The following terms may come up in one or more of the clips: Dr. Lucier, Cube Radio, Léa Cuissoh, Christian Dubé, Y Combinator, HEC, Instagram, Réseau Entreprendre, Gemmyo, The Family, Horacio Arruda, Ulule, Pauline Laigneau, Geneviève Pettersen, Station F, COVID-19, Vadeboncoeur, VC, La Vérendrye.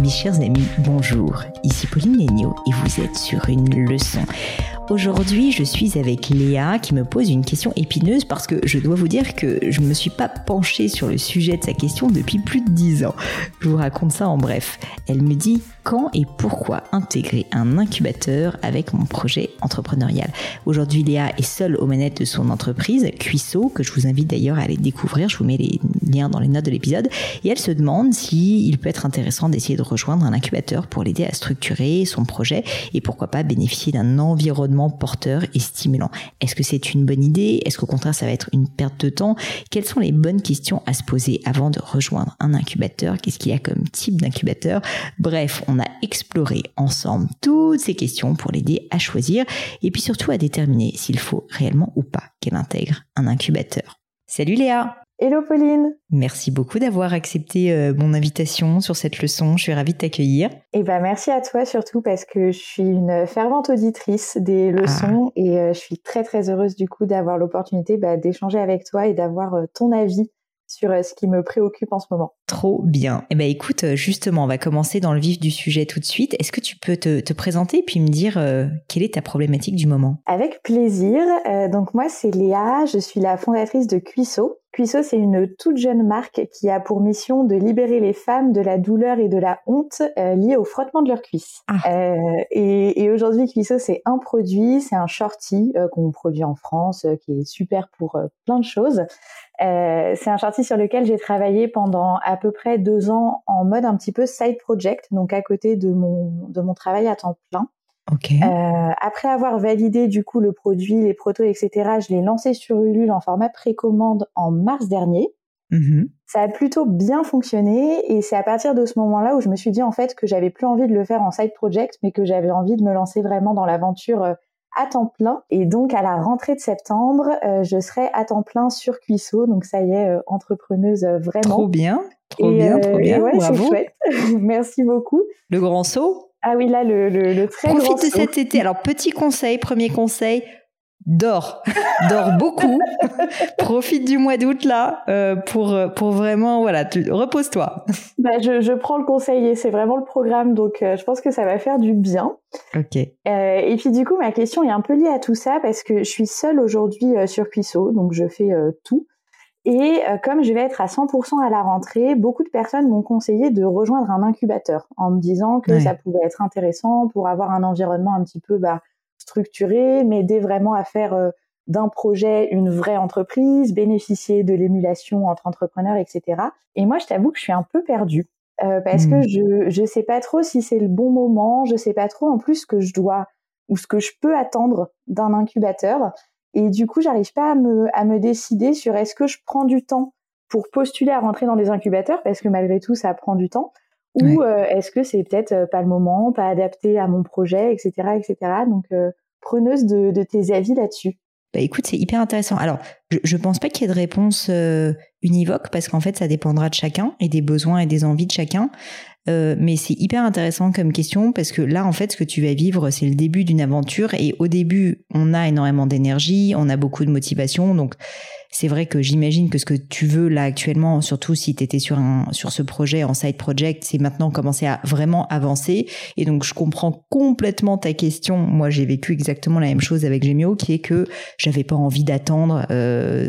Mes chers amis, bonjour, ici Pauline Laigneau et vous êtes sur une leçon. Aujourd'hui, je suis avec Léa qui me pose une question épineuse parce que je dois vous dire que je ne me suis pas penchée sur le sujet de sa question depuis plus de 10 ans. Je vous raconte ça en bref. Elle me dit « Quand et pourquoi intégrer un incubateur avec mon projet entrepreneurial ?» Aujourd'hui, Léa est seule aux manettes de son entreprise, Cuissoh, que je vous invite d'ailleurs à aller découvrir. Je vous mets les liens dans les notes de l'épisode. Et elle se demande s'il peut être intéressant d'essayer de rejoindre un incubateur pour l'aider à structurer son projet et pourquoi pas bénéficier d'un environnement porteur et stimulant. Est-ce que c'est une bonne idée ? Est-ce qu'au contraire ça va être une perte de temps ? Quelles sont les bonnes questions à se poser avant de rejoindre un incubateur ? Qu'est-ce qu'il y a comme type d'incubateur ? Bref, on a exploré ensemble toutes ces questions pour l'aider à choisir et puis surtout à déterminer s'il faut réellement ou pas qu'elle intègre un incubateur. Salut Léa ! Hello Pauline. Merci beaucoup d'avoir accepté mon invitation sur cette leçon, je suis ravie de t'accueillir. Eh ben merci à toi surtout parce que je suis une fervente auditrice des leçons et je suis très très heureuse du coup d'avoir l'opportunité d'échanger avec toi et d'avoir ton avis sur ce qui me préoccupe en ce moment. Trop bien. Eh ben écoute, justement, on va commencer dans le vif du sujet tout de suite. Est-ce que tu peux te présenter et puis me dire quelle est ta problématique du moment ? Avec plaisir. Donc moi, c'est Léa, je suis la fondatrice de Cuissoh. Cuissoh, c'est une toute jeune marque qui a pour mission de libérer les femmes de la douleur et de la honte liées au frottement de leurs cuisses. Et aujourd'hui, Cuissoh, c'est un produit, c'est un shorty qu'on produit en France, qui est super pour plein de choses. C'est un shorty sur lequel j'ai travaillé pendant à peu près 2 ans en mode un petit peu side project, donc à côté de mon travail à temps plein. Okay. Après avoir validé du coup le produit, les protos, etc., je l'ai lancé sur Ulule en format précommande en mars dernier. Mm-hmm. Ça a plutôt bien fonctionné et c'est à partir de ce moment-là où je me suis dit en fait que j'avais plus envie de le faire en side project, mais que j'avais envie de me lancer vraiment dans l'aventure à temps plein. Et donc à la rentrée de septembre, je serai à temps plein sur Cuissoh, donc ça y est, entrepreneuse vraiment. Trop bien. Et ouais, bravo. C'est chouette. Merci beaucoup. Le grand saut. Ah oui, là, le très grand saut. Profite de cet été. Alors, petit conseil, premier conseil, dors beaucoup. Profite du mois d'août, là, pour vraiment, voilà, repose-toi. Je prends le conseil et c'est vraiment le programme, donc je pense que ça va faire du bien. Ok. Et puis, du coup, ma question est un peu liée à tout ça parce que je suis seule aujourd'hui sur Cuissoh, donc je fais tout. Et comme je vais être à 100% à la rentrée, beaucoup de personnes m'ont conseillé de rejoindre un incubateur en me disant que ça pouvait être intéressant pour avoir un environnement un petit peu structuré, m'aider vraiment à faire d'un projet une vraie entreprise, bénéficier de l'émulation entre entrepreneurs, etc. Et moi, je t'avoue que je suis un peu perdue parce que je sais pas trop si c'est le bon moment, je sais pas trop en plus ce que je dois ou ce que je peux attendre d'un incubateur. Et du coup, j'arrive pas à me décider sur est-ce que je prends du temps pour postuler à rentrer dans des incubateurs, parce que malgré tout, ça prend du temps, ou est-ce que c'est peut-être pas le moment, pas adapté à mon projet, etc., etc. Donc, preneuse de tes avis là-dessus. Bah écoute, c'est hyper intéressant. Alors, je pense pas qu'il y ait de réponse univoque, parce qu'en fait, ça dépendra de chacun et des besoins et des envies de chacun. Mais c'est hyper intéressant comme question parce que là, en fait, ce que tu vas vivre, c'est le début d'une aventure et au début, on a énormément d'énergie, on a beaucoup de motivation. Donc, C'est vrai que j'imagine que ce que tu veux là actuellement, surtout si tu étais sur ce projet en side project, c'est maintenant commencer à vraiment avancer. Et donc, je comprends complètement ta question. Moi, j'ai vécu exactement la même chose avec Gemmyo, qui est que j'avais pas envie d'attendre,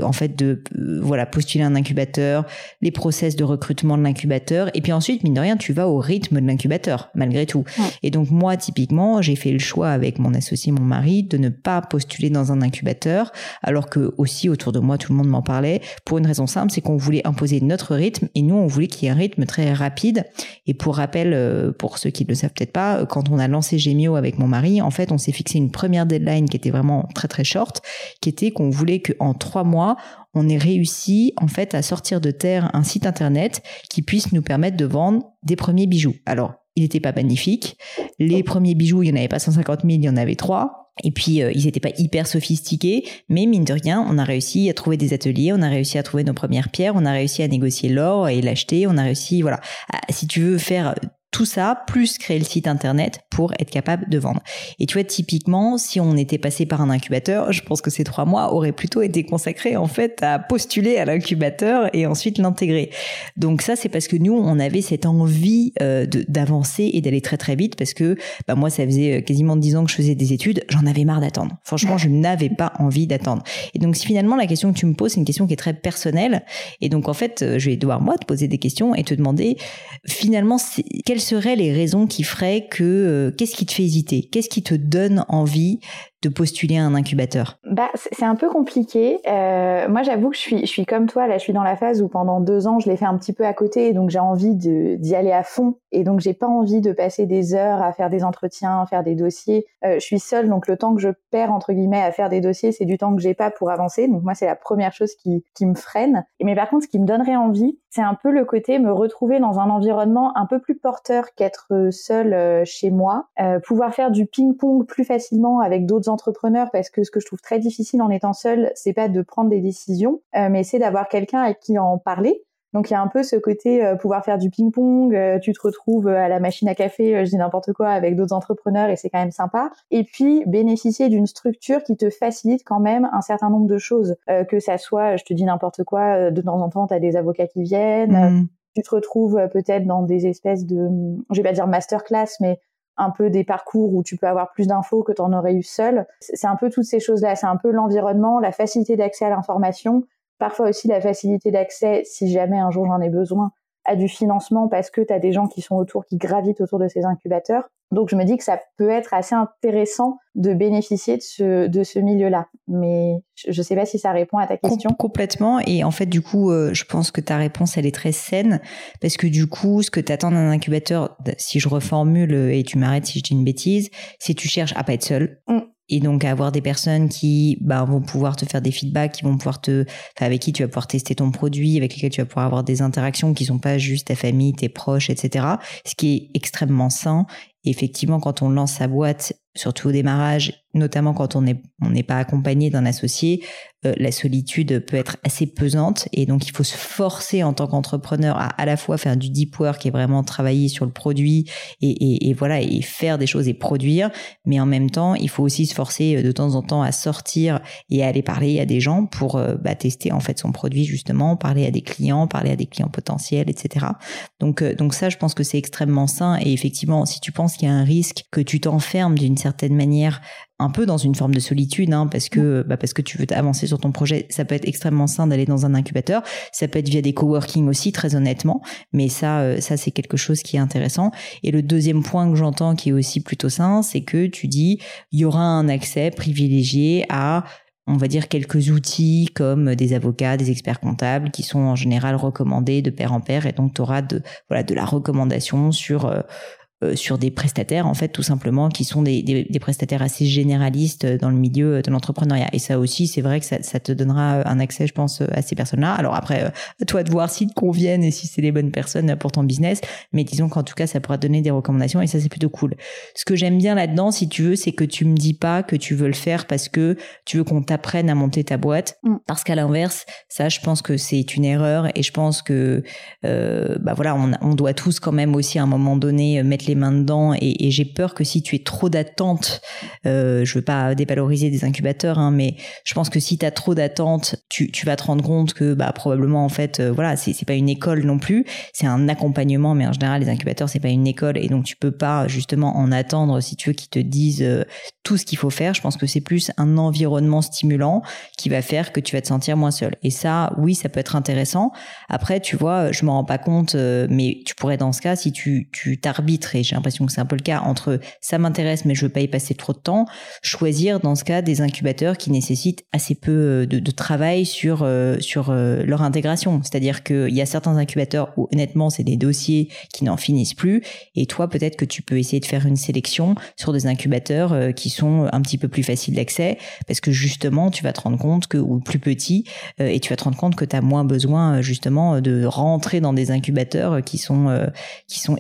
en fait, de voilà postuler un incubateur, les process de recrutement de l'incubateur. Et puis ensuite, mine de rien, tu vas au rythme de l'incubateur, malgré tout. Ouais. Et donc, moi, typiquement, j'ai fait le choix avec mon associé, mon mari, de ne pas postuler dans un incubateur, alors que aussi autour de moi, tout le monde m'en parlait, pour une raison simple, c'est qu'on voulait imposer notre rythme et nous on voulait qu'il y ait un rythme très rapide. Et pour rappel, pour ceux qui ne le savent peut-être pas, quand on a lancé Gemmyo avec mon mari, en fait on s'est fixé une première deadline qui était vraiment très très short, qui était qu'on voulait qu'en 3 mois on ait réussi en fait à sortir de terre un site internet qui puisse nous permettre de vendre des premiers bijoux. Alors il n'était pas magnifique, les premiers bijoux il n'y en avait pas 150 000, il y en avait 3. Et puis, ils n'étaient pas hyper sophistiqués, mais mine de rien, on a réussi à trouver des ateliers, on a réussi à trouver nos premières pierres, on a réussi à négocier l'or et l'acheter, on a réussi, voilà. Si tu veux faire tout ça, plus créer le site internet pour être capable de vendre. Et tu vois, typiquement, si on était passé par un incubateur, je pense que ces 3 mois auraient plutôt été consacrés, en fait, à postuler à l'incubateur et ensuite l'intégrer. Donc ça, c'est parce que nous, on avait cette envie d'avancer et d'aller très très vite, parce que bah, moi, ça faisait quasiment 10 ans que je faisais des études, j'en avais marre d'attendre. Franchement, je n'avais pas envie d'attendre. Et donc, finalement, la question que tu me poses, c'est une question qui est très personnelle. Et donc, en fait, je vais devoir, moi, te poser des questions et te demander, finalement, quelle seraient les raisons qui feraient que qu'est-ce qui te fait hésiter? Qu'est-ce qui te donne envie de postuler à un incubateur? Bah, c'est un peu compliqué. Moi, j'avoue que je suis comme toi. Là, je suis dans la phase où pendant 2 ans, je l'ai fait un petit peu à côté, et donc j'ai envie d'y aller à fond. Et donc, j'ai pas envie de passer des heures à faire des entretiens, à faire des dossiers. Je suis seule, donc le temps que je perds entre guillemets à faire des dossiers, c'est du temps que j'ai pas pour avancer. Donc moi, c'est la première chose qui me freine. Mais par contre, ce qui me donnerait envie, c'est un peu le côté me retrouver dans un environnement un peu plus porteur qu'être seule chez moi, pouvoir faire du ping-pong plus facilement avec d'autres entrepreneurs, parce que ce que je trouve très difficile en étant seule, c'est pas de prendre des décisions, mais c'est d'avoir quelqu'un avec qui en parler. Donc il y a un peu ce côté pouvoir faire du ping-pong, tu te retrouves à la machine à café, je dis n'importe quoi, avec d'autres entrepreneurs, et c'est quand même sympa. Et puis bénéficier d'une structure qui te facilite quand même un certain nombre de choses, que ça soit, je te dis n'importe quoi, de temps en temps t'as des avocats qui viennent, tu te retrouves peut-être dans des espèces de, je vais pas dire masterclass, mais un peu des parcours où tu peux avoir plus d'infos que tu en aurais eu seul. C'est un peu toutes ces choses-là. C'est un peu l'environnement, la facilité d'accès à l'information, parfois aussi la facilité d'accès, si jamais un jour j'en ai besoin, à du financement, parce que tu as des gens qui sont autour, qui gravitent autour de ces incubateurs. Donc je me dis que ça peut être assez intéressant de bénéficier de ce milieu-là. Mais je sais pas si ça répond à ta question. Complètement. Et en fait, du coup, je pense que ta réponse, elle est très saine, parce que du coup, ce que t'attends d'un incubateur, si je reformule et tu m'arrêtes si je dis une bêtise, c'est tu cherches à pas être seul. Et donc, à avoir des personnes qui vont pouvoir te faire des feedbacks, qui vont pouvoir avec qui tu vas pouvoir tester ton produit, avec lesquels tu vas pouvoir avoir des interactions qui sont pas juste ta famille, tes proches, etc. Ce qui est extrêmement sain. Et effectivement, quand on lance sa boîte, surtout au démarrage, notamment quand on n'est pas accompagné d'un associé, la solitude peut être assez pesante, et donc il faut se forcer en tant qu'entrepreneur à la fois faire du deep work et vraiment travailler sur le produit et voilà, et faire des choses et produire, mais en même temps il faut aussi se forcer de temps en temps à sortir et à aller parler à des gens pour tester en fait son produit, justement parler à des clients potentiels, etc. Donc ça, je pense que c'est extrêmement sain. Et effectivement, si tu penses qu'il y a un risque que tu t'enfermes d'une certaine manière un peu dans une forme de solitude, parce que tu veux avancer sur ton projet, ça peut être extrêmement sain d'aller dans un incubateur. Ça peut être via des coworking aussi, très honnêtement, mais ça c'est quelque chose qui est intéressant. Et le deuxième point que j'entends qui est aussi plutôt sain, c'est que tu dis il y aura un accès privilégié à, on va dire, quelques outils comme des avocats, des experts comptables, qui sont en général recommandés de pair en pair, et donc tu auras de la recommandation sur des prestataires, en fait, tout simplement, qui sont des prestataires assez généralistes dans le milieu de l'entrepreneuriat. Et ça aussi, c'est vrai que ça te donnera un accès, je pense, à ces personnes-là. Alors après, à toi de voir s'ils te conviennent et si c'est les bonnes personnes pour ton business, mais disons qu'en tout cas, ça pourra te donner des recommandations, et ça, c'est plutôt cool. Ce que j'aime bien là-dedans, si tu veux, c'est que tu me dis pas que tu veux le faire parce que tu veux qu'on t'apprenne à monter ta boîte, parce qu'à l'inverse, ça, je pense que c'est une erreur, et je pense que on doit tous quand même aussi à un moment donné mettre les les mains dedans, et j'ai peur que si tu es trop d'attente, je veux pas dévaloriser des incubateurs, hein, mais je pense que si t'as trop d'attente, tu vas te rendre compte que bah probablement en fait voilà, c'est pas une école non plus, c'est un accompagnement, mais en général les incubateurs c'est pas une école, et donc tu peux pas justement en attendre si tu veux qu'ils te disent tout ce qu'il faut faire. Je pense que c'est plus un environnement stimulant qui va faire que tu vas te sentir moins seul. Et ça, oui, ça peut être intéressant. Après, tu vois, je m'en rends pas compte, mais tu pourrais dans ce cas, si tu t'arbitres, et j'ai l'impression que c'est un peu le cas, entre ça m'intéresse mais je veux pas y passer trop de temps, choisir dans ce cas des incubateurs qui nécessitent assez peu de travail sur leur intégration. C'est-à-dire qu'il y a certains incubateurs où honnêtement c'est des dossiers qui n'en finissent plus, et toi peut-être que tu peux essayer de faire une sélection sur des incubateurs qui sont un petit peu plus faciles d'accès, parce que justement tu vas te rendre compte que, ou plus petit, et tu vas te rendre compte que tu as moins besoin justement de rentrer dans des incubateurs qui sont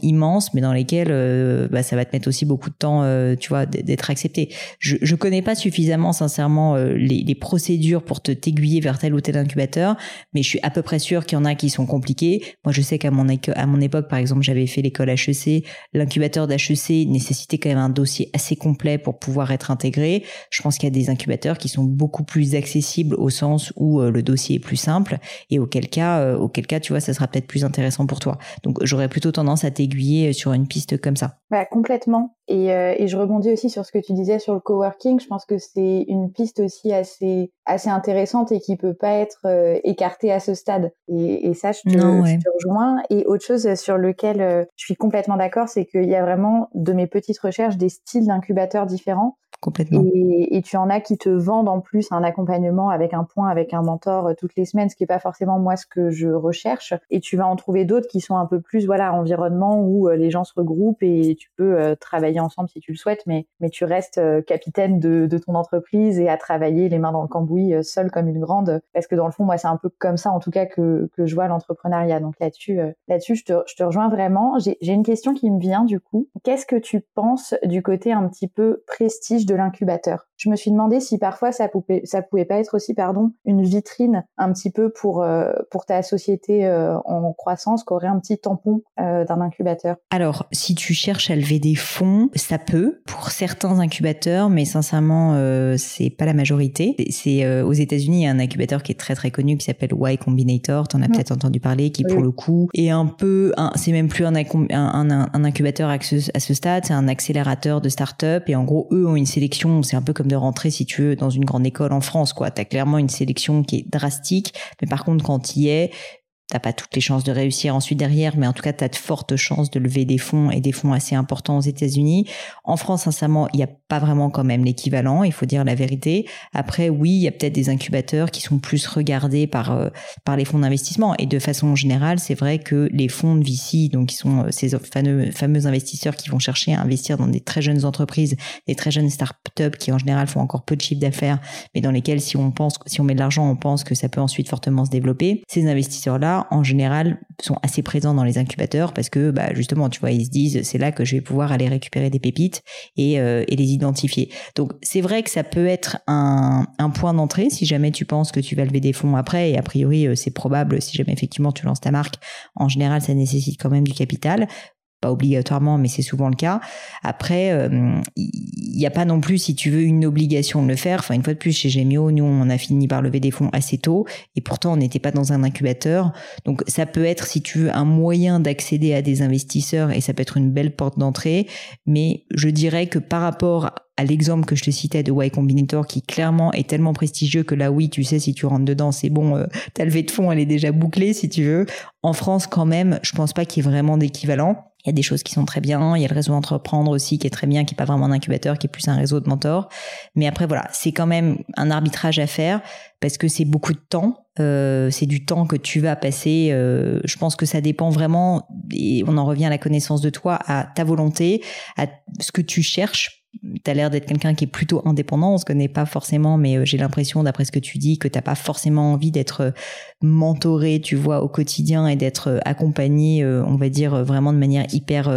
immenses, mais dans lesquels bah, ça va te mettre aussi beaucoup de temps tu vois, d'être accepté. Je connais pas suffisamment sincèrement les procédures pour t'aiguiller vers tel ou tel incubateur, mais je suis à peu près sûre qu'il y en a qui sont compliqués. Moi je sais qu'à mon époque par exemple, j'avais fait l'école HEC, l'incubateur d'HEC nécessitait quand même un dossier assez complet pour pouvoir être intégré. Je pense qu'il y a des incubateurs qui sont beaucoup plus accessibles au sens où le dossier est plus simple, et auquel cas tu vois, ça sera peut-être plus intéressant pour toi. Donc j'aurais plutôt tendance à t'aiguiller sur une piste comme ça. Bah, complètement. Et je rebondis aussi sur ce que tu disais sur le coworking. Je pense que c'est une piste aussi assez intéressante et qui peut pas être écartée à ce stade. Et ça, je te rejoins. Et autre chose sur lequel je suis complètement d'accord, c'est qu'il y a vraiment, de mes petites recherches, des styles d'incubateurs différents. Complètement. Et tu en as qui te vendent en plus un accompagnement avec un point, avec un mentor toutes les semaines, ce qui est pas forcément moi ce que je recherche. Et tu vas en trouver d'autres qui sont un peu plus, voilà, environnement où les gens se regroupent et tu peux travailler ensemble si tu le souhaites, mais tu restes capitaine de ton entreprise et à travailler les mains dans le cambouis seul comme une grande. Parce que dans le fond, moi, c'est un peu comme ça, en tout cas, que je vois l'entrepreneuriat. Donc là-dessus, je te rejoins vraiment. J'ai une question qui me vient du coup. Qu'est-ce que tu penses du côté un petit peu prestige de l'incubateur? Je me suis demandé si parfois ça pouvait pas être aussi, une vitrine un petit peu pour ta société en croissance, qu'aurait un petit tampon d'un incubateur. Alors, si tu cherches à lever des fonds, ça peut pour certains incubateurs, mais sincèrement, c'est pas la majorité. C'est aux États-Unis, il y a un incubateur qui est très très connu qui s'appelle Y Combinator. T'en as peut-être entendu parler, qui pour le coup est un peu, c'est même plus un incubateur à ce stade, c'est un accélérateur de start-up, et en gros, eux ont une sélection. C'est un peu comme de rentrer, si tu veux, dans une grande école en France, quoi. T'as clairement une sélection qui est drastique, mais par contre, quand t'y es, t'as pas toutes les chances de réussir ensuite derrière, mais en tout cas, t'as de fortes chances de lever des fonds, et des fonds assez importants aux États-Unis. En France, sincèrement, il n'y a pas vraiment quand même l'équivalent, il faut dire la vérité. Après, oui, il y a peut-être des incubateurs qui sont plus regardés par les fonds d'investissement. Et de façon générale, c'est vrai que les fonds de VC, donc qui sont ces fameux investisseurs qui vont chercher à investir dans des très jeunes entreprises, des très jeunes startups qui en général font encore peu de chiffre d'affaires, mais dans lesquelles si on met de l'argent, on pense que ça peut ensuite fortement se développer. Ces investisseurs-là, en général, sont assez présents dans les incubateurs parce que, bah, justement, tu vois, ils se disent c'est là que je vais pouvoir aller récupérer des pépites et les identifier. Donc, c'est vrai que ça peut être un point d'entrée si jamais tu penses que tu vas lever des fonds après, et a priori, c'est probable si jamais effectivement tu lances ta marque. En général, ça nécessite quand même du capital. Pas obligatoirement, mais c'est souvent le cas. Après, il n'y a pas non plus, si tu veux, une obligation de le faire. Enfin, une fois de plus, chez Gemmyo, nous, on a fini par lever des fonds assez tôt, et pourtant, on n'était pas dans un incubateur. Donc, ça peut être, si tu veux, un moyen d'accéder à des investisseurs, et ça peut être une belle porte d'entrée. Mais je dirais que par rapport à l'exemple que je te citais de Y Combinator, qui clairement est tellement prestigieux que là, oui, tu sais, si tu rentres dedans, c'est bon, ta levée de fonds, elle est déjà bouclée, si tu veux. En France, quand même, je pense pas qu'il y ait vraiment d'équivalent. Il y a des choses qui sont très bien. Il y a le réseau Entreprendre aussi qui est très bien, qui est pas vraiment un incubateur, qui est plus un réseau de mentors. Mais après, voilà, c'est quand même un arbitrage à faire parce que c'est beaucoup de temps. C'est du temps que tu vas passer. Je pense que ça dépend vraiment, et on en revient à la connaissance de toi, à ta volonté, à ce que tu cherches. T'as l'air d'être quelqu'un qui est plutôt indépendant, on se connaît pas forcément, mais j'ai l'impression, d'après ce que tu dis, que t'as pas forcément envie d'être mentoré, tu vois, au quotidien, et d'être accompagné, on va dire, vraiment de manière hyper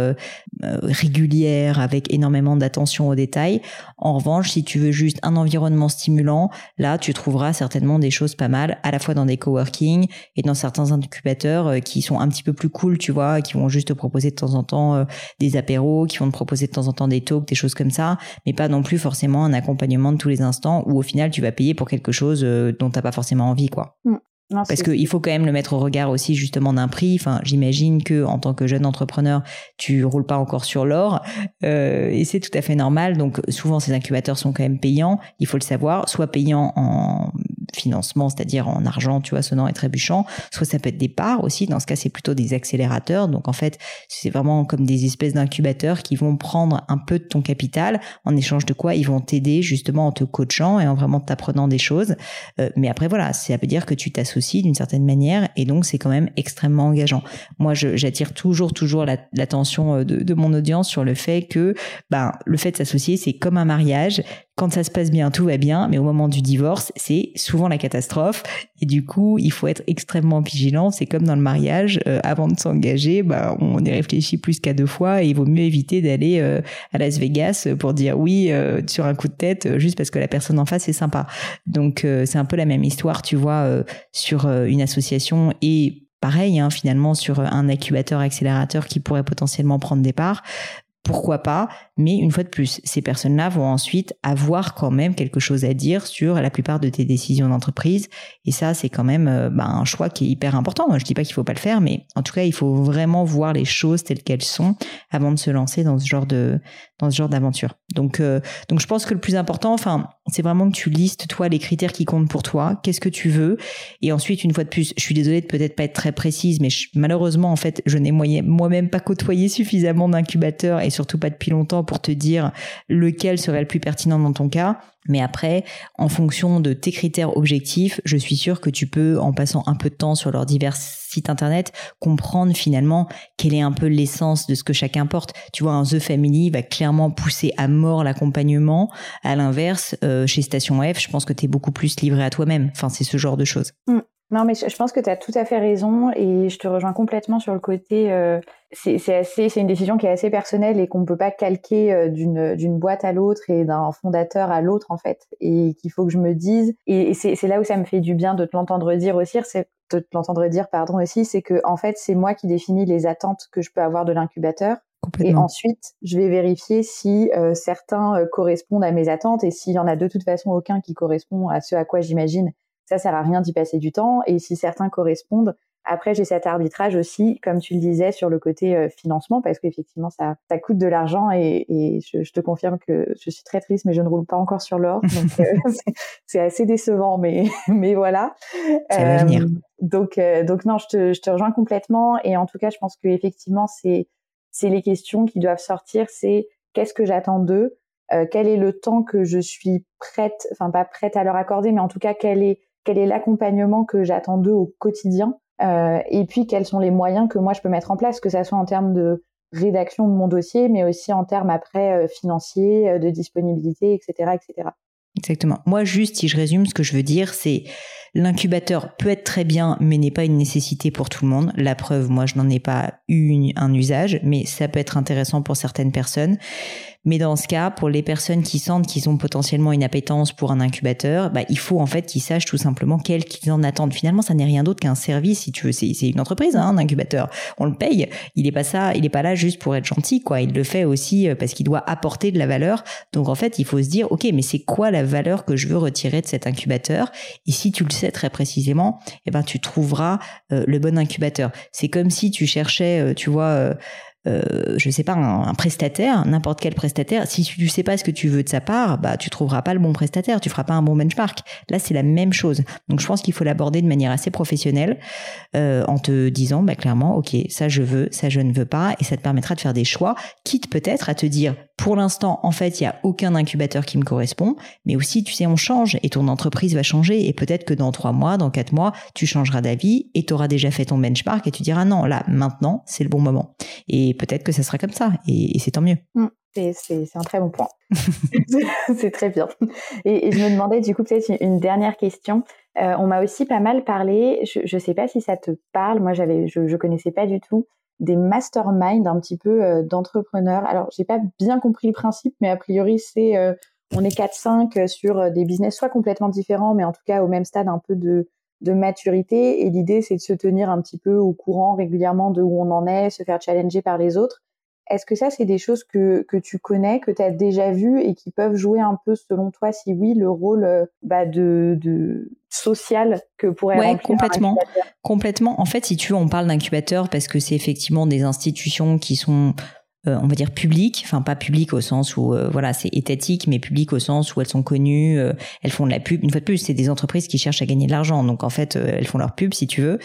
régulière avec énormément d'attention aux détails. En revanche, si tu veux juste un environnement stimulant, là, tu trouveras certainement des choses pas mal, à la fois dans des coworking et dans certains incubateurs qui sont un petit peu plus cool, tu vois, qui vont juste te proposer de temps en temps des apéros, qui vont te proposer de temps en temps des talks, des choses comme ça, mais pas non plus forcément un accompagnement de tous les instants où au final, tu vas payer pour quelque chose dont t'as pas forcément envie, quoi. Mmh. Non, parce que il faut quand même le mettre au regard aussi justement d'un prix. Enfin, j'imagine que en tant que jeune entrepreneur, tu roules pas encore sur l'or, et c'est tout à fait normal. Donc souvent, ces incubateurs sont quand même payants. Il faut le savoir, soit payants en financement, c'est-à-dire en argent, tu vois, sonnant et trébuchant, soit ça peut être des parts aussi. Dans ce cas, c'est plutôt des accélérateurs. Donc en fait, c'est vraiment comme des espèces d'incubateurs qui vont prendre un peu de ton capital, en échange de quoi ils vont t'aider justement en te coachant et en vraiment t'apprenant des choses. Mais après voilà, ça veut dire que tu t'associes d'une certaine manière et donc c'est quand même extrêmement engageant. Moi, j'attire toujours l'attention de mon audience sur le fait que le fait de s'associer, c'est comme un mariage. Quand ça se passe bien, tout va bien, mais au moment du divorce, c'est souvent la catastrophe. Et du coup, il faut être extrêmement vigilant. C'est comme dans le mariage, avant de s'engager, on y réfléchit plus qu'à 2 fois et il vaut mieux éviter d'aller à Las Vegas pour dire oui sur un coup de tête juste parce que la personne en face est sympa. Donc, c'est un peu la même histoire, tu vois, sur une association et pareil, hein, finalement, sur un incubateur, accélérateur qui pourrait potentiellement prendre des parts. Pourquoi pas? Mais une fois de plus, ces personnes-là vont ensuite avoir quand même quelque chose à dire sur la plupart de tes décisions d'entreprise. Et ça, c'est quand même un choix qui est hyper important. Moi, je dis pas qu'il faut pas le faire, mais en tout cas, il faut vraiment voir les choses telles qu'elles sont avant de se lancer dans ce genre d'aventure. Donc je pense que le plus important, c'est vraiment que tu listes toi les critères qui comptent pour toi. Qu'est-ce que tu veux? Et ensuite, une fois de plus, je suis désolée de peut-être pas être très précise, mais malheureusement, en fait, je n'ai moi-même pas côtoyé suffisamment d'incubateurs et surtout pas depuis longtemps pour te dire lequel serait le plus pertinent dans ton cas. Mais après, en fonction de tes critères objectifs, je suis sûre que tu peux, en passant un peu de temps sur leurs divers sites internet, comprendre finalement quelle est un peu l'essence de ce que chacun porte. Tu vois, un The Family va clairement pousser à mort l'accompagnement. À l'inverse, chez Station F, je pense que t'es beaucoup plus livré à toi-même. Enfin, c'est ce genre de choses. Mmh. Non, mais je pense que tu as tout à fait raison et je te rejoins complètement sur le côté c'est une décision qui est assez personnelle et qu'on ne peut pas calquer d'une boîte à l'autre et d'un fondateur à l'autre en fait, et qu'il faut que je me dise, et c'est là où ça me fait du bien de te l'entendre dire aussi, c'est que en fait c'est moi qui définis les attentes que je peux avoir de l'incubateur. Et ensuite, je vais vérifier si certains correspondent à mes attentes, et s'il y en a de toute façon aucun qui correspond à ce à quoi j'imagine, ça sert à rien d'y passer du temps. Et si certains correspondent, après j'ai cet arbitrage aussi, comme tu le disais, sur le côté financement, parce qu'effectivement ça coûte de l'argent, et je te confirme que je suis très triste, mais je ne roule pas encore sur l'or, donc c'est assez décevant, mais voilà. Ça va venir. Donc non, je te rejoins complètement, et en tout cas je pense que effectivement c'est les questions qui doivent sortir, c'est qu'est-ce que j'attends d'eux, quel est le temps que je suis prête, enfin pas prête à leur accorder, mais en tout cas quel est l'accompagnement que j'attends d'eux au quotidien, et puis quels sont les moyens que moi je peux mettre en place, que ça soit en termes de rédaction de mon dossier, mais aussi en termes après financiers, de disponibilité, etc., etc. Exactement. Moi, juste, si je résume, ce que je veux dire, c'est l'incubateur peut être très bien, mais n'est pas une nécessité pour tout le monde. La preuve, moi, je n'en ai pas eu un usage, mais ça peut être intéressant pour certaines personnes. Mais dans ce cas, pour les personnes qui sentent qu'ils ont potentiellement une appétence pour un incubateur, il faut en fait qu'ils sachent tout simplement quels qu'ils en attendent. Finalement, ça n'est rien d'autre qu'un service, si tu veux. C'est une entreprise, hein, un incubateur. On le paye. Il est pas là juste pour être gentil, quoi. Il le fait aussi parce qu'il doit apporter de la valeur. Donc en fait, il faut se dire, ok, mais c'est quoi la valeur que je veux retirer de cet incubateur? Et si tu le sais très précisément, tu trouveras le bon incubateur. C'est comme si tu cherchais, tu vois. Je sais pas, un prestataire, n'importe quel prestataire, si tu sais pas ce que tu veux de sa part, tu trouveras pas le bon prestataire, tu feras pas un bon benchmark. Là, c'est la même chose. Donc, je pense qu'il faut l'aborder de manière assez professionnelle, en te disant, clairement, ok, ça je veux, ça je ne veux pas, et ça te permettra de faire des choix, quitte peut-être à te dire, pour l'instant, en fait, il y a aucun incubateur qui me correspond, mais aussi, tu sais, on change et ton entreprise va changer, et peut-être que dans 3 mois, dans 4 mois, tu changeras d'avis et t'auras déjà fait ton benchmark et tu diras non, là, maintenant, c'est le bon moment. Et peut-être que ça sera comme ça, et c'est tant mieux. C'est un très bon point. C'est très bien. Et je me demandais du coup peut-être une dernière question. On m'a aussi pas mal parlé, je sais pas si ça te parle, moi je connaissais pas du tout, des masterminds un petit peu d'entrepreneurs. Alors, j'ai pas bien compris le principe, mais a priori, c'est on est 4-5 sur des business soit complètement différents, mais en tout cas au même stade un peu de maturité. Et l'idée, c'est de se tenir un petit peu au courant régulièrement de où on en est, se faire challenger par les autres. Est-ce que ça, c'est des choses que tu connais, que tu as déjà vues et qui peuvent jouer un peu, selon toi, si oui, le rôle de social que pourrait remplir complètement. Complètement. En fait, si tu veux, on parle d'incubateur parce que c'est effectivement des institutions qui sont, on va dire, publiques. Enfin, pas publiques au sens où, voilà, c'est étatique, mais publiques au sens où elles sont connues, elles font de la pub. Une fois de plus, c'est des entreprises qui cherchent à gagner de l'argent. Donc, en fait, elles font leur pub, si tu veux.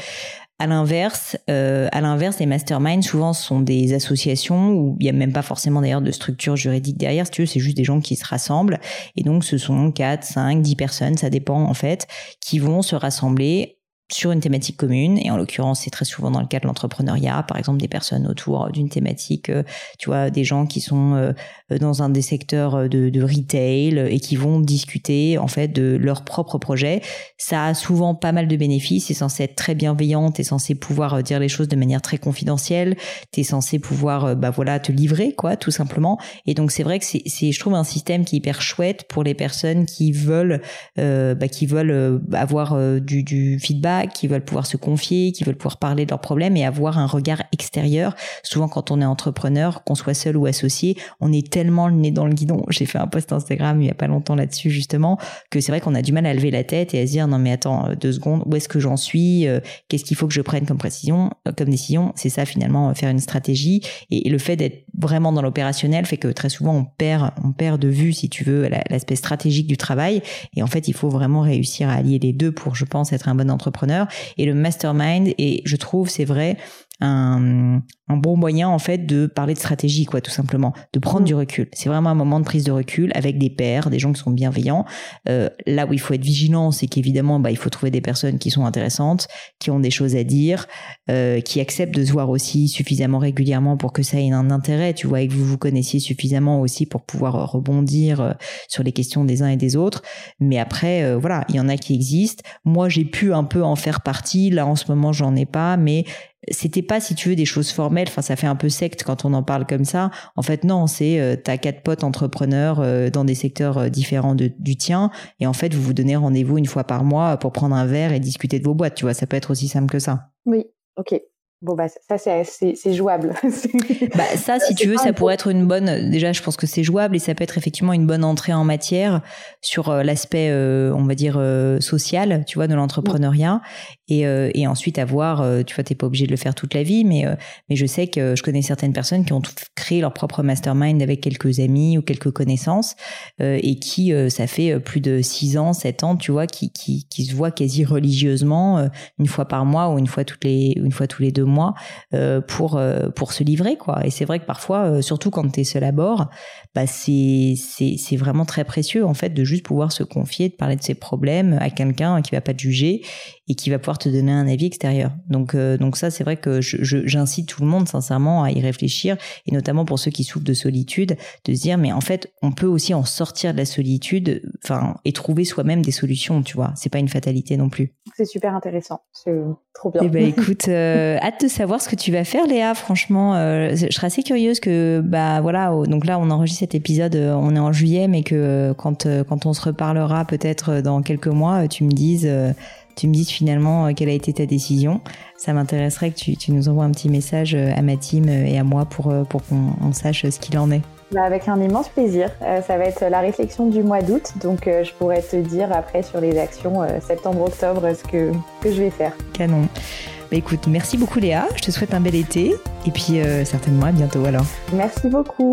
À l'inverse, les masterminds souvent sont des associations où il y a même pas forcément d'ailleurs de structure juridique derrière, si tu veux, c'est juste des gens qui se rassemblent et donc ce sont 4, 5, 10 personnes, ça dépend en fait, qui vont se rassembler sur une thématique commune et en l'occurrence c'est très souvent dans le cas de l'entrepreneuriat, par exemple des personnes autour d'une thématique, tu vois, des gens qui sont dans un des secteurs de retail et qui vont discuter en fait de leur propre projet. Ça a souvent pas mal de bénéfices, c'est censé être très bienveillant, t'es censé pouvoir dire les choses de manière très confidentielle, t'es censé pouvoir te livrer quoi tout simplement et donc c'est vrai que c'est je trouve un système qui est hyper chouette pour les personnes qui veulent avoir du feedback, qui veulent pouvoir se confier, qui veulent pouvoir parler de leurs problèmes et avoir un regard extérieur. Souvent, quand on est entrepreneur, qu'on soit seul ou associé, on est tellement le nez dans le guidon. J'ai fait un post Instagram il y a pas longtemps là-dessus, justement, que c'est vrai qu'on a du mal à lever la tête et à se dire, non mais attends, 2 secondes, où est-ce que j'en suis? Qu'est-ce qu'il faut que je prenne comme décision? C'est ça, finalement, faire une stratégie. Et le fait d'être vraiment dans l'opérationnel fait que très souvent, on perd de vue, si tu veux, l'aspect stratégique du travail. Et en fait, il faut vraiment réussir à allier les deux pour, je pense, être un bon entrepreneur. Et le mastermind, et je trouve, c'est vrai, un bon moyen en fait de parler de stratégie, quoi, tout simplement, de prendre du recul. C'est vraiment un moment de prise de recul avec des pairs, des gens qui sont bienveillants. Là où il faut être vigilant, c'est qu'évidemment, il faut trouver des personnes qui sont intéressantes, qui ont des choses à dire, qui acceptent de se voir aussi suffisamment régulièrement pour que ça ait un intérêt, tu vois, et que vous vous connaissiez suffisamment aussi pour pouvoir rebondir sur les questions des uns et des autres. Mais après, il y en a qui existent. Moi, j'ai pu un peu en faire partie. Là, en ce moment, j'en ai pas, mais c'était pas, si tu veux, des choses formelles. Enfin, ça fait un peu secte quand on en parle comme ça. En fait, non, c'est t'as 4 potes entrepreneurs dans des secteurs différents du tien. Et en fait, vous vous donnez rendez-vous une fois par mois pour prendre un verre et discuter de vos boîtes. Tu vois, ça peut être aussi simple que ça. Oui, ok. Bon, ça, c'est jouable. Ça, si tu veux, ça pourrait être une bonne... Déjà, je pense que c'est jouable et ça peut être effectivement une bonne entrée en matière sur l'aspect, on va dire, social, tu vois, de l'entrepreneuriat. Et ensuite, avoir... tu vois, t'es pas obligé de le faire toute la vie, mais je sais que je connais certaines personnes qui ont créé leur propre mastermind avec quelques amis ou quelques connaissances et qui, ça fait plus de 6 ans, 7 ans, tu vois, qui se voient quasi religieusement une fois par mois ou une fois tous les 2 mois. Moi pour se livrer quoi. Et c'est vrai que parfois surtout quand t'es seul à bord, c'est vraiment très précieux en fait de juste pouvoir se confier, de parler de ses problèmes à quelqu'un qui va pas te juger et qui va pouvoir te donner un avis extérieur. Donc ça c'est vrai que j'incite tout le monde sincèrement à y réfléchir et notamment pour ceux qui souffrent de solitude de se dire mais en fait on peut aussi en sortir de la solitude et trouver soi-même des solutions, tu vois. C'est pas une fatalité non plus. C'est super intéressant, c'est trop bien. Et écoute, hâte de savoir ce que tu vas faire Léa, franchement je serais assez curieuse que donc là on enregistre cet épisode, on est en juillet mais que quand on se reparlera peut-être dans quelques mois, tu me dises finalement quelle a été ta décision. Ça m'intéresserait que tu nous envoies un petit message à ma team et à moi pour qu'on sache ce qu'il en est. Avec un immense plaisir. Ça va être la réflexion du mois d'août, donc je pourrais te dire après sur les actions septembre-octobre ce que je vais faire. Canon. Écoute, merci beaucoup Léa, je te souhaite un bel été et puis certainement à bientôt alors. Merci beaucoup.